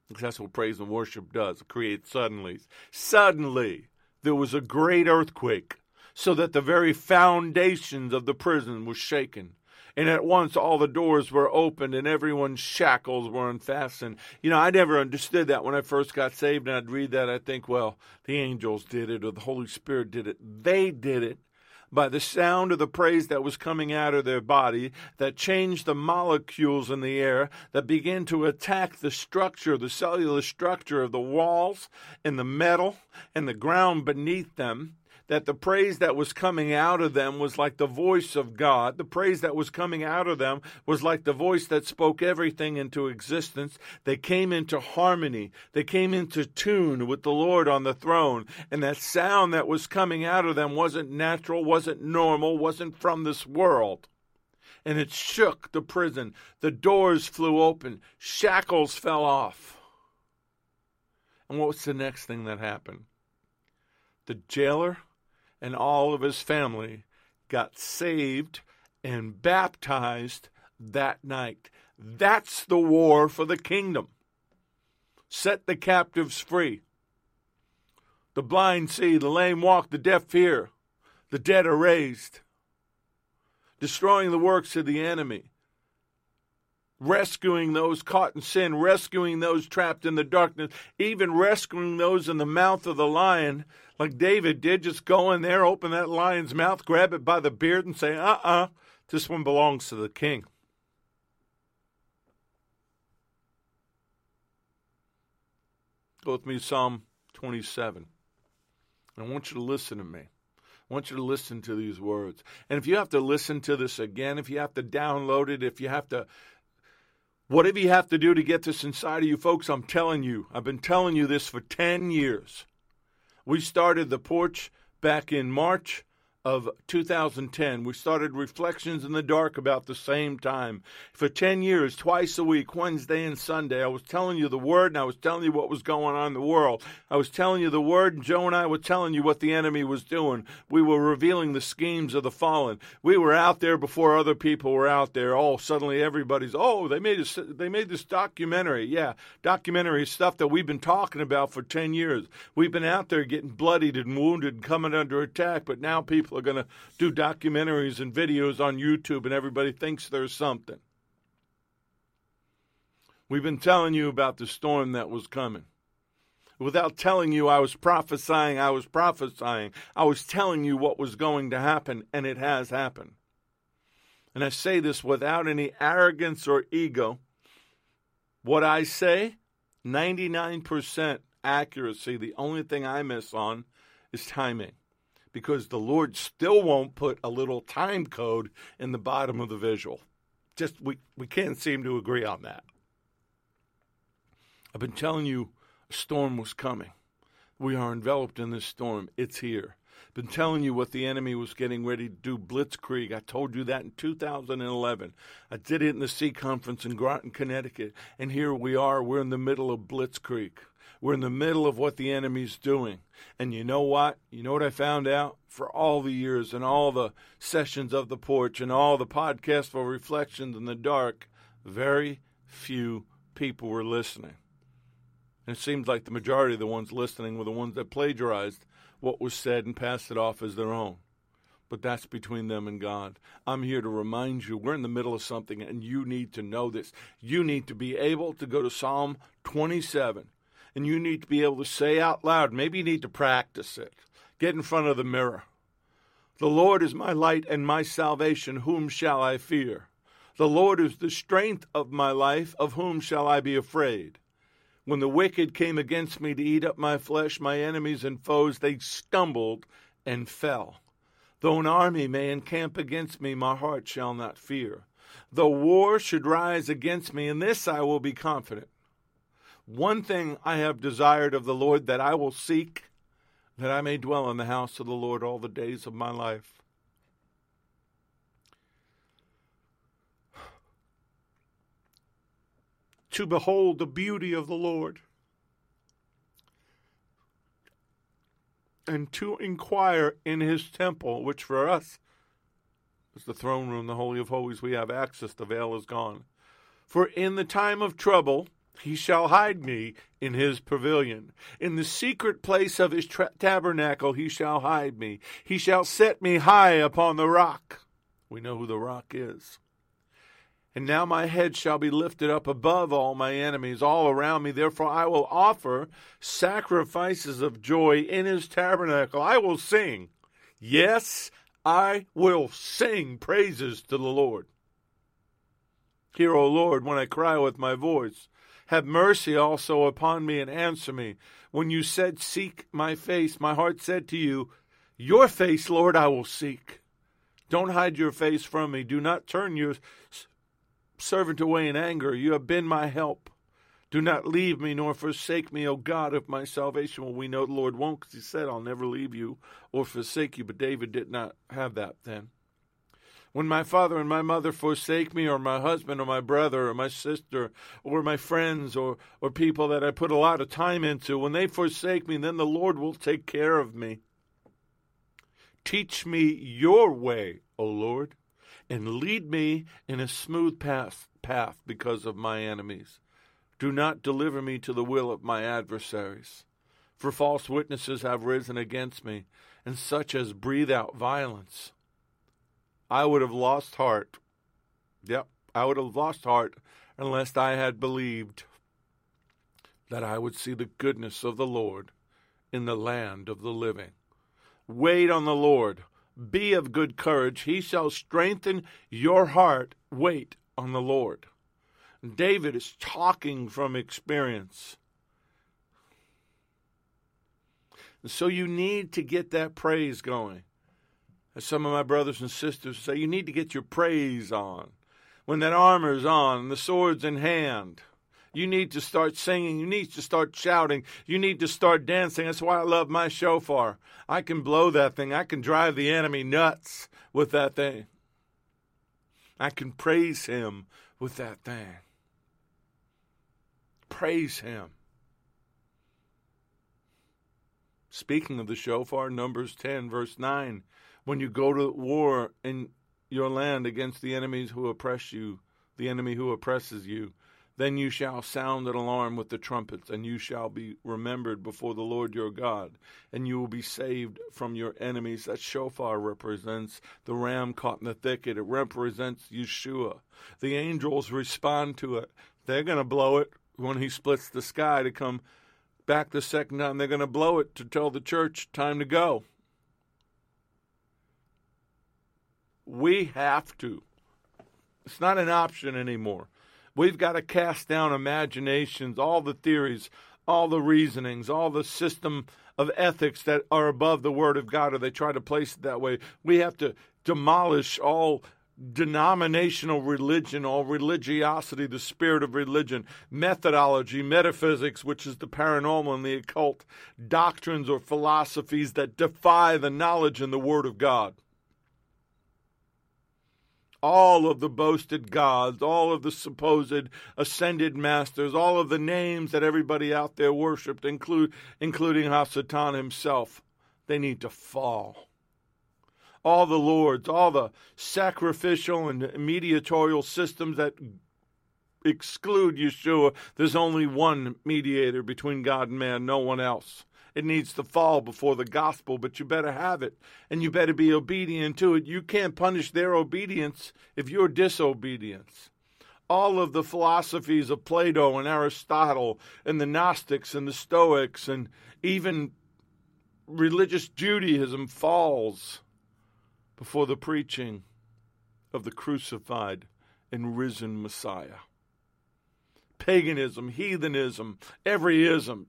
because that's what praise and worship does, it creates suddenlies. Suddenly, there was a great earthquake, so that the very foundations of the prison were shaken. and at once all the doors were opened and everyone's shackles were unfastened. You know, I never understood that when I first got saved, and I'd read that, I'd think, well, the angels did it, or the Holy Spirit did it. They did it by the sound of the praise that was coming out of their body, that changed the molecules in the air, that began to attack the structure, the cellular structure of the walls and the metal and the ground beneath them, that the praise that was coming out of them was like the voice of God. The praise that was coming out of them was like the voice that spoke everything into existence. They came into harmony. They came into tune with the Lord on the throne. And that sound that was coming out of them wasn't natural, wasn't normal, wasn't from this world. And it shook the prison. The doors flew open. Shackles fell off. And what's the next thing that happened? The jailer and all of his family got saved and baptized that night. That's the war for the kingdom. Set the captives free. The blind see, the lame walk, the deaf hear, the dead are raised. Destroying the works of the enemy. Rescuing those caught in sin, rescuing those trapped in the darkness, even rescuing those in the mouth of the lion, like David did, just go in there, open that lion's mouth, grab it by the beard and say, uh-uh, this one belongs to the king. Go with me to Psalm twenty-seven. I want you to listen to me. I want you to listen to these words. And if you have to listen to this again, if you have to download it, if you have to... whatever you have to do to get this inside of you, folks, I'm telling you, I've been telling you this for ten years. We started The Porch back in March of two thousand ten. We started Reflections in the Dark about the same time. For ten years, twice a week, Wednesday and Sunday, I was telling you the Word, and I was telling you what was going on in the world. I was telling you the Word, and Joe and I were telling you what the enemy was doing. We were revealing the schemes of the fallen. We were out there before other people were out there. Oh, suddenly everybody's, oh, they made this, they made this documentary. Yeah, documentary stuff that we've been talking about for ten years. We've been out there getting bloodied and wounded and coming under attack, but now people People are going to do documentaries and videos on YouTube, and everybody thinks there's something. We've been telling you about the storm that was coming. Without telling you, I was prophesying, I was prophesying. I was telling you what was going to happen, and it has happened. And I say this without any arrogance or ego. What I say, ninety-nine percent accuracy. The only thing I miss on is timing, because the Lord still won't put a little time code in the bottom of the visual. Just, we, we can't seem to agree on that. I've been telling you a storm was coming. We are enveloped in this storm. It's here. Been telling you what the enemy was getting ready to do, blitzkrieg. I told you that in two thousand eleven. I did it in the Sea Conference in Groton, Connecticut. And here we are. We're in the middle of blitzkrieg. We're in the middle of what the enemy's doing. And you know what? You know what I found out? For all the years and all the sessions of The Porch and all the podcasts for Reflections in the Dark, very few people were listening. And it seems like the majority of the ones listening were the ones that plagiarized what was said and passed it off as their own. But that's between them and God. I'm here to remind you, we're in the middle of something, and you need to know this. You need to be able to go to Psalm twenty-seven, and you need to be able to say out loud, maybe you need to practice it. Get in front of the mirror. The Lord is my light and my salvation. Whom shall I fear? The Lord is the strength of my life. Of whom shall I be afraid? When the wicked came against me to eat up my flesh, my enemies and foes, they stumbled and fell. Though an army may encamp against me, my heart shall not fear. Though war should rise against me, in this I will be confident. One thing I have desired of the Lord that I will seek, that I may dwell in the house of the Lord all the days of my life. To behold the beauty of the Lord, and to inquire in his temple, which for us is the throne room, the Holy of Holies. We have access, the veil is gone. For in the time of trouble, he shall hide me in his pavilion. In the secret place of his tra- tabernacle, he shall hide me. He shall set me high upon the rock. We know who the rock is. And now my head shall be lifted up above all my enemies all around me. Therefore I will offer sacrifices of joy in his tabernacle. I will sing. Yes, I will sing praises to the Lord. Hear, O Lord, when I cry with my voice. Have mercy also upon me and answer me. When you said, seek my face, my heart said to you, your face, Lord, I will seek. Don't hide your face from me. Do not turn your servant away in anger. You have been my help. Do not leave me nor forsake me, O God, of my salvation. Well, we know the Lord won't, because he said, I'll never leave you or forsake you. But David did not have that then. When my father and my mother forsake me, or my husband, or my brother, or my sister, or my friends, or, or people that I put a lot of time into, when they forsake me, then the Lord will take care of me. Teach me your way, O Lord, and lead me in a smooth path, path because of my enemies. Do not deliver me to the will of my adversaries. For false witnesses have risen against me, and such as breathe out violence. I would have lost heart. Yep, I would have lost heart unless I had believed that I would see the goodness of the Lord in the land of the living. Wait on the Lord. Be of good courage. He shall strengthen your heart. Wait on the Lord. David is talking from experience. And so you need to get that praise going. As some of my brothers and sisters say, you need to get your praise on. When that armor's on and the sword's in hand, you need to start singing. You need to start shouting. You need to start dancing. That's why I love my shofar. I can blow that thing. I can drive the enemy nuts with that thing. I can praise him with that thing. Praise him. Speaking of the shofar, Numbers ten, verse nine, when you go to war in your land against the enemies who oppress you, the enemy who oppresses you, then you shall sound an alarm with the trumpets, and you shall be remembered before the Lord your God, and you will be saved from your enemies. That shofar represents the ram caught in the thicket. It represents Yeshua. The angels respond to it. They're going to blow it when he splits the sky to come back the second time. They're going to blow it to tell the church time to go. We have to. It's not an option anymore. We've got to cast down imaginations, all the theories, all the reasonings, all the system of ethics that are above the Word of God, or they try to place it that way. We have to demolish all denominational religion, all religiosity, the spirit of religion, methodology, metaphysics, which is the paranormal and the occult, doctrines or philosophies that defy the knowledge and the Word of God. All of the boasted gods, all of the supposed ascended masters, all of the names that everybody out there worshipped, include, including Hasatan himself, they need to fall. All the lords, all the sacrificial and mediatorial systems that exclude Yeshua, there's only one mediator between God and man, no one else. It needs to fall before the gospel, but you better have it, and you better be obedient to it. You can't punish their obedience if you're disobedience. All of the philosophies of Plato and Aristotle and the Gnostics and the Stoics and even religious Judaism falls before the preaching of the crucified and risen Messiah. Paganism, heathenism, every ism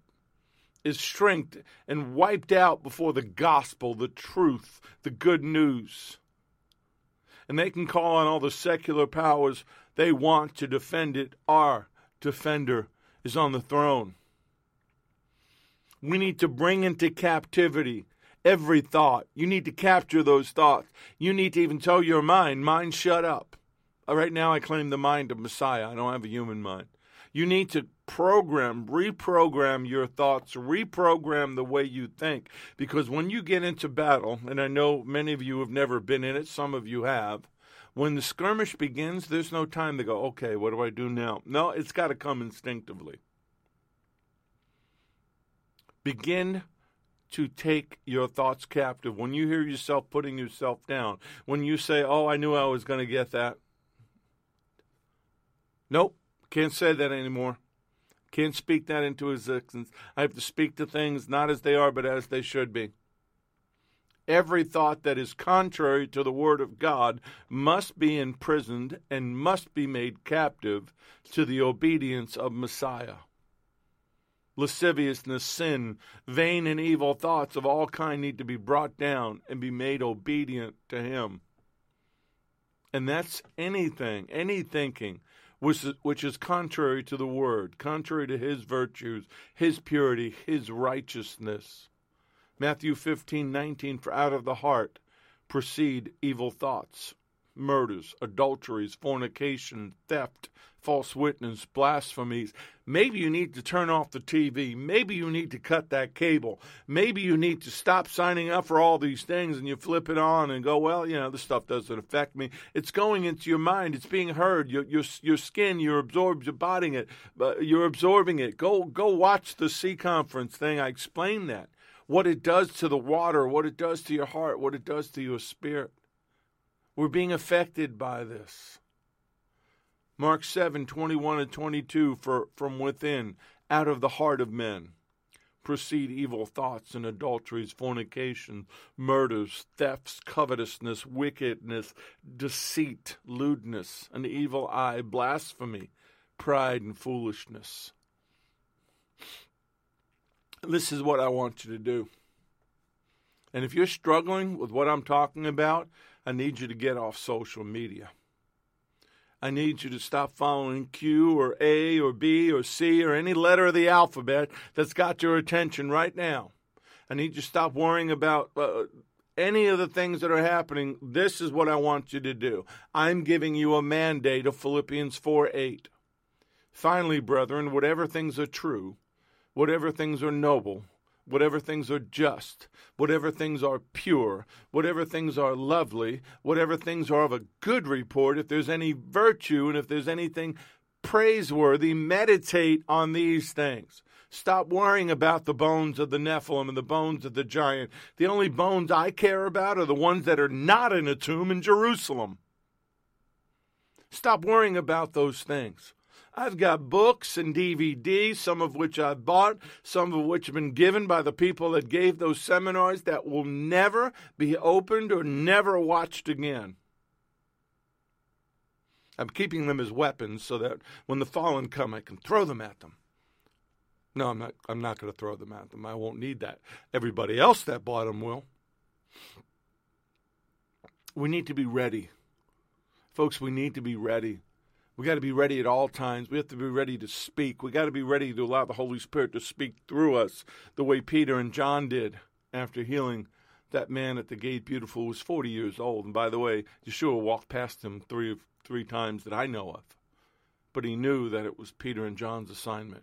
is shrinked and wiped out before the gospel, the truth, the good news. And they can call on all the secular powers they want to defend it. Our defender is on the throne. We need to bring into captivity every thought. You need to capture those thoughts. You need to even tell your mind, mind, shut up. Right now I claim the mind of Messiah. I don't have a human mind. You need to program, reprogram your thoughts, reprogram the way you think. Because when you get into battle, and I know many of you have never been in it, some of you have, when the skirmish begins, there's no time to go, okay, what do I do now? No, it's got to come instinctively. Begin to take your thoughts captive. When you hear yourself putting yourself down, when you say, oh, I knew I was going to get that, Nope, can't say that anymore. Can't speak that into existence. I have to speak to things not as they are, but as they should be. Every thought that is contrary to the Word of God must be imprisoned and must be made captive to the obedience of Messiah. Lasciviousness, sin, vain and evil thoughts of all kind need to be brought down and be made obedient to Him. And that's anything, any thinking, which is, which is contrary to the Word, contrary to His virtues, His purity, His righteousness. Matthew fifteen nineteen. For out of the heart proceed evil thoughts, murders, adulteries, fornication, theft, false witness, blasphemies. Maybe you need to turn off the T V. Maybe you need to cut that cable. Maybe you need to stop signing up for all these things, and you flip it on and go, well, you know, this stuff doesn't affect me. It's going into your mind. It's being heard. Your your, your skin, you're absorbed, you're bodying it. You're absorbing it. Go, go watch the Sea Conference thing. I explained that. What it does to the water, what it does to your heart, what it does to your spirit. We're being affected by this. Mark seven, twenty-one and twenty-two, for from within, out of the heart of men, proceed evil thoughts and adulteries, fornication, murders, thefts, covetousness, wickedness, deceit, lewdness, an evil eye, blasphemy, pride and foolishness. This is what I want you to do. And if you're struggling with what I'm talking about, I need you to get off social media. I need you to stop following Q or A or B or C or any letter of the alphabet that's got your attention right now. I need you to stop worrying about uh, any of the things that are happening. This is what I want you to do. I'm giving you a mandate of Philippians four eight. Finally, brethren, whatever things are true, whatever things are noble, whatever things are just, whatever things are pure, whatever things are lovely, whatever things are of a good report, if there's any virtue and if there's anything praiseworthy, meditate on these things. Stop worrying about the bones of the Nephilim and the bones of the giant. The only bones I care about are the ones that are not in a tomb in Jerusalem. Stop worrying about those things. I've got books and D V Ds, some of which I've bought, some of which have been given by the people that gave those seminars that will never be opened or never watched again. I'm keeping them as weapons so that when the fallen come, I can throw them at them. No, I'm not, I'm not going to throw them at them. I won't need that. Everybody else that bought them will. We need to be ready. Folks, we need to be ready. We got to be ready at all times. We have to be ready to speak. We got to be ready to allow the Holy Spirit to speak through us the way Peter and John did after healing that man at the gate, beautiful, who was forty years old. And by the way, Yeshua walked past him three three times that I know of. But he knew that it was Peter and John's assignment.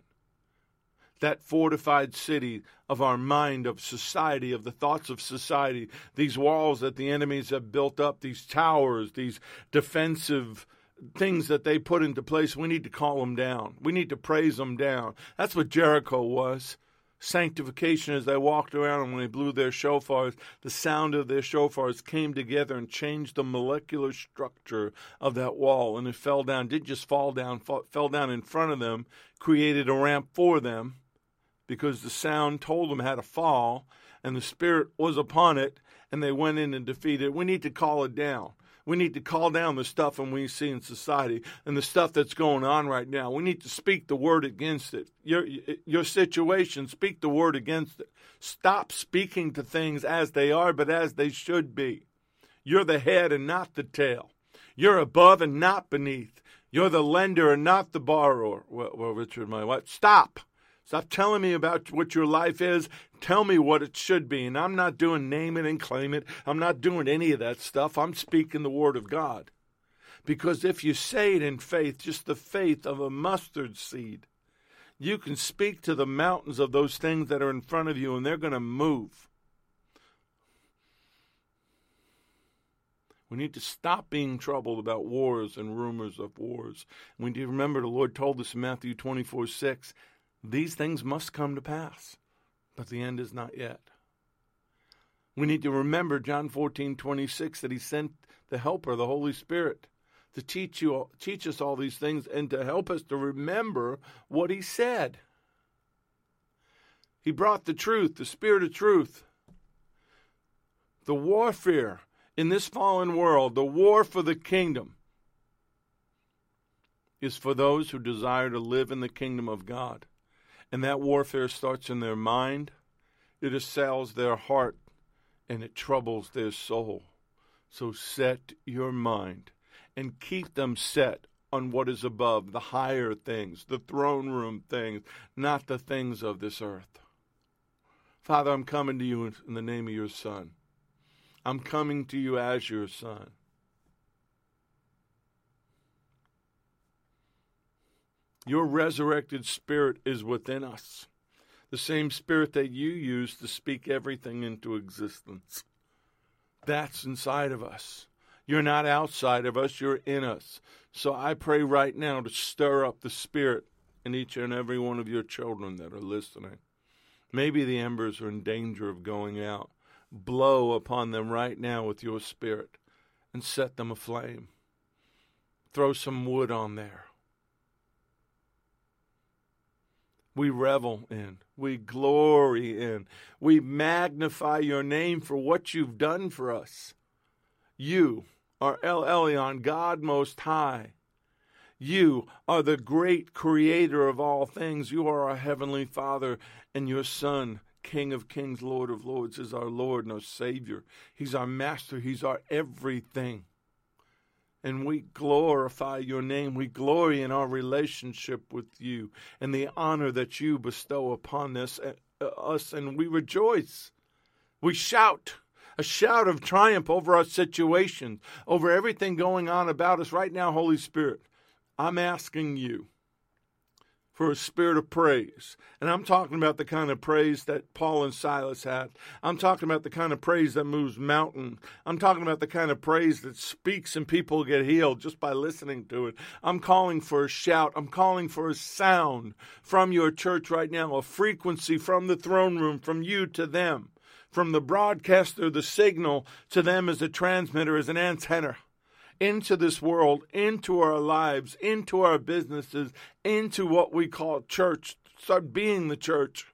That fortified city of our mind, of society, of the thoughts of society, these walls that the enemies have built up, these towers, these defensive things that they put into place, we need to call them down. We need to praise them down. That's what Jericho was. Sanctification as they walked around, and when they blew their shofars, the sound of their shofars came together and changed the molecular structure of that wall, and it fell down. It didn't just fall down, fell down in front of them, created a ramp for them, because the sound told them how to fall, and the Spirit was upon it, and they went in and defeated it. We need to call it down. We need to call down the stuff that we see in society and the stuff that's going on right now. We need to speak the word against it. Your your situation, speak the word against it. Stop speaking to things as they are, but as they should be. You're the head and not the tail. You're above and not beneath. You're the lender and not the borrower. Well, well Richard, my wife, stop. Stop telling me about what your life is. Tell me what it should be. And I'm not doing name it and claim it. I'm not doing any of that stuff. I'm speaking the word of God. Because if you say it in faith, just the faith of a mustard seed, you can speak to the mountains of those things that are in front of you, and they're going to move. We need to stop being troubled about wars and rumors of wars. We need to remember the Lord told us in Matthew twenty-four six, these things must come to pass, but the end is not yet. We need to remember John fourteen twenty-six, that he sent the helper, the Holy Spirit, to teach you, teach us all these things and to help us to remember what he said. He brought the truth, the spirit of truth. The warfare in this fallen world, the war for the kingdom, is for those who desire to live in the kingdom of God. And that warfare starts in their mind, it assails their heart, and it troubles their soul. So set your mind and keep them set on what is above, the higher things, the throne room things, not the things of this earth. Father, I'm coming to you in the name of your Son. I'm coming to you as your Son. Your resurrected spirit is within us, the same spirit that you use to speak everything into existence. That's inside of us. You're not outside of us, you're in us. So I pray right now to stir up the spirit in each and every one of your children that are listening. Maybe the embers are in danger of going out. Blow upon them right now with your spirit and set them aflame. Throw some wood on there. We revel in, we glory in, we magnify your name for what you've done for us. You are El Elyon, God Most High. You are the great creator of all things. You are our heavenly Father, and your Son, King of Kings, Lord of Lords, is our Lord and our Savior. He's our Master. He's our everything. And we glorify your name. We glory in our relationship with you and the honor that you bestow upon us, uh, us, and we rejoice. We shout a shout of triumph over our situation, over everything going on about us right now, Holy Spirit. I'm asking you for a spirit of praise. And I'm talking about the kind of praise that Paul and Silas had. I'm talking about the kind of praise that moves mountains. I'm talking about the kind of praise that speaks and people get healed just by listening to it. I'm calling for a shout. I'm calling for a sound from your church right now, a frequency from the throne room, from you to them, from the broadcaster, the signal to them as a transmitter, as an antenna, into this world, into our lives, into our businesses, into what we call church. Start being the church.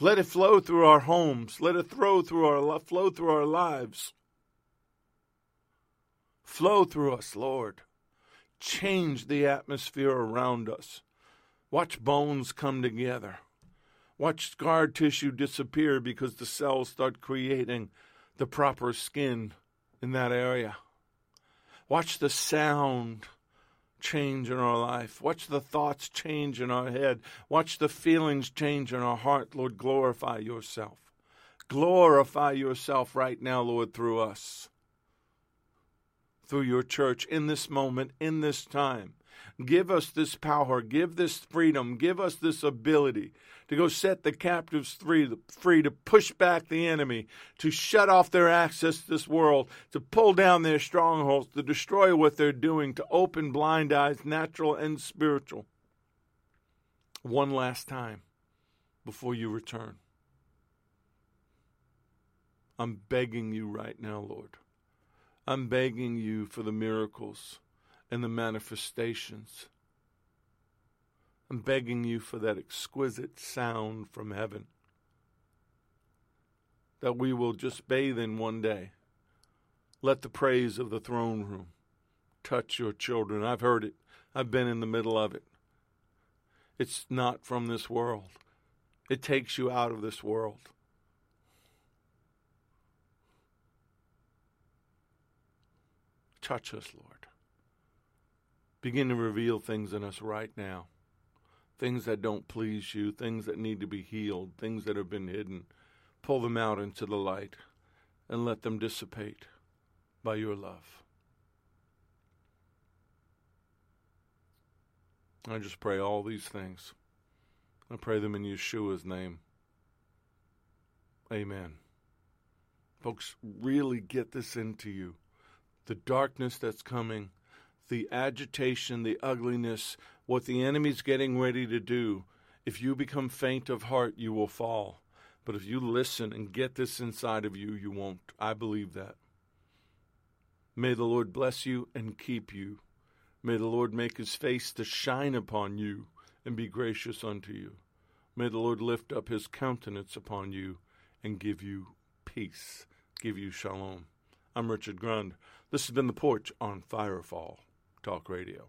Let it flow through our homes. Let it flow through our, flow through our lives. Flow through us, Lord. Change the atmosphere around us. Watch bones come together. Watch scar tissue disappear because the cells start creating the proper skin in that area. Watch the sound change in our life. Watch the thoughts change in our head. Watch the feelings change in our heart. Lord, glorify yourself. Glorify yourself right now, Lord, through us, through your church, in this moment, in this time. Give us this power. Give this freedom. Give us this ability to go set the captives free, to push back the enemy, to shut off their access to this world, to pull down their strongholds, to destroy what they're doing, to open blind eyes, natural and spiritual, one last time before you return. I'm begging you right now, Lord. I'm begging you for the miracles and the manifestations. I'm begging you for that exquisite sound from heaven that we will just bathe in one day. Let the praise of the throne room touch your children. I've heard it. I've been in the middle of it. It's not from this world. It takes you out of this world. Touch us, Lord. Begin to reveal things in us right now, things that don't please you, things that need to be healed, things that have been hidden. Pull them out into the light and let them dissipate by your love. I just pray all these things. I pray them in Yeshua's name. Amen. Folks, really get this into you. The darkness that's coming, the agitation, the ugliness, what the enemy's getting ready to do. If you become faint of heart, you will fall. But if you listen and get this inside of you, you won't. I believe that. May the Lord bless you and keep you. May the Lord make his face to shine upon you and be gracious unto you. May the Lord lift up his countenance upon you and give you peace, give you shalom. I'm Richard Grund. This has been The Porch on Firefall Talk Radio.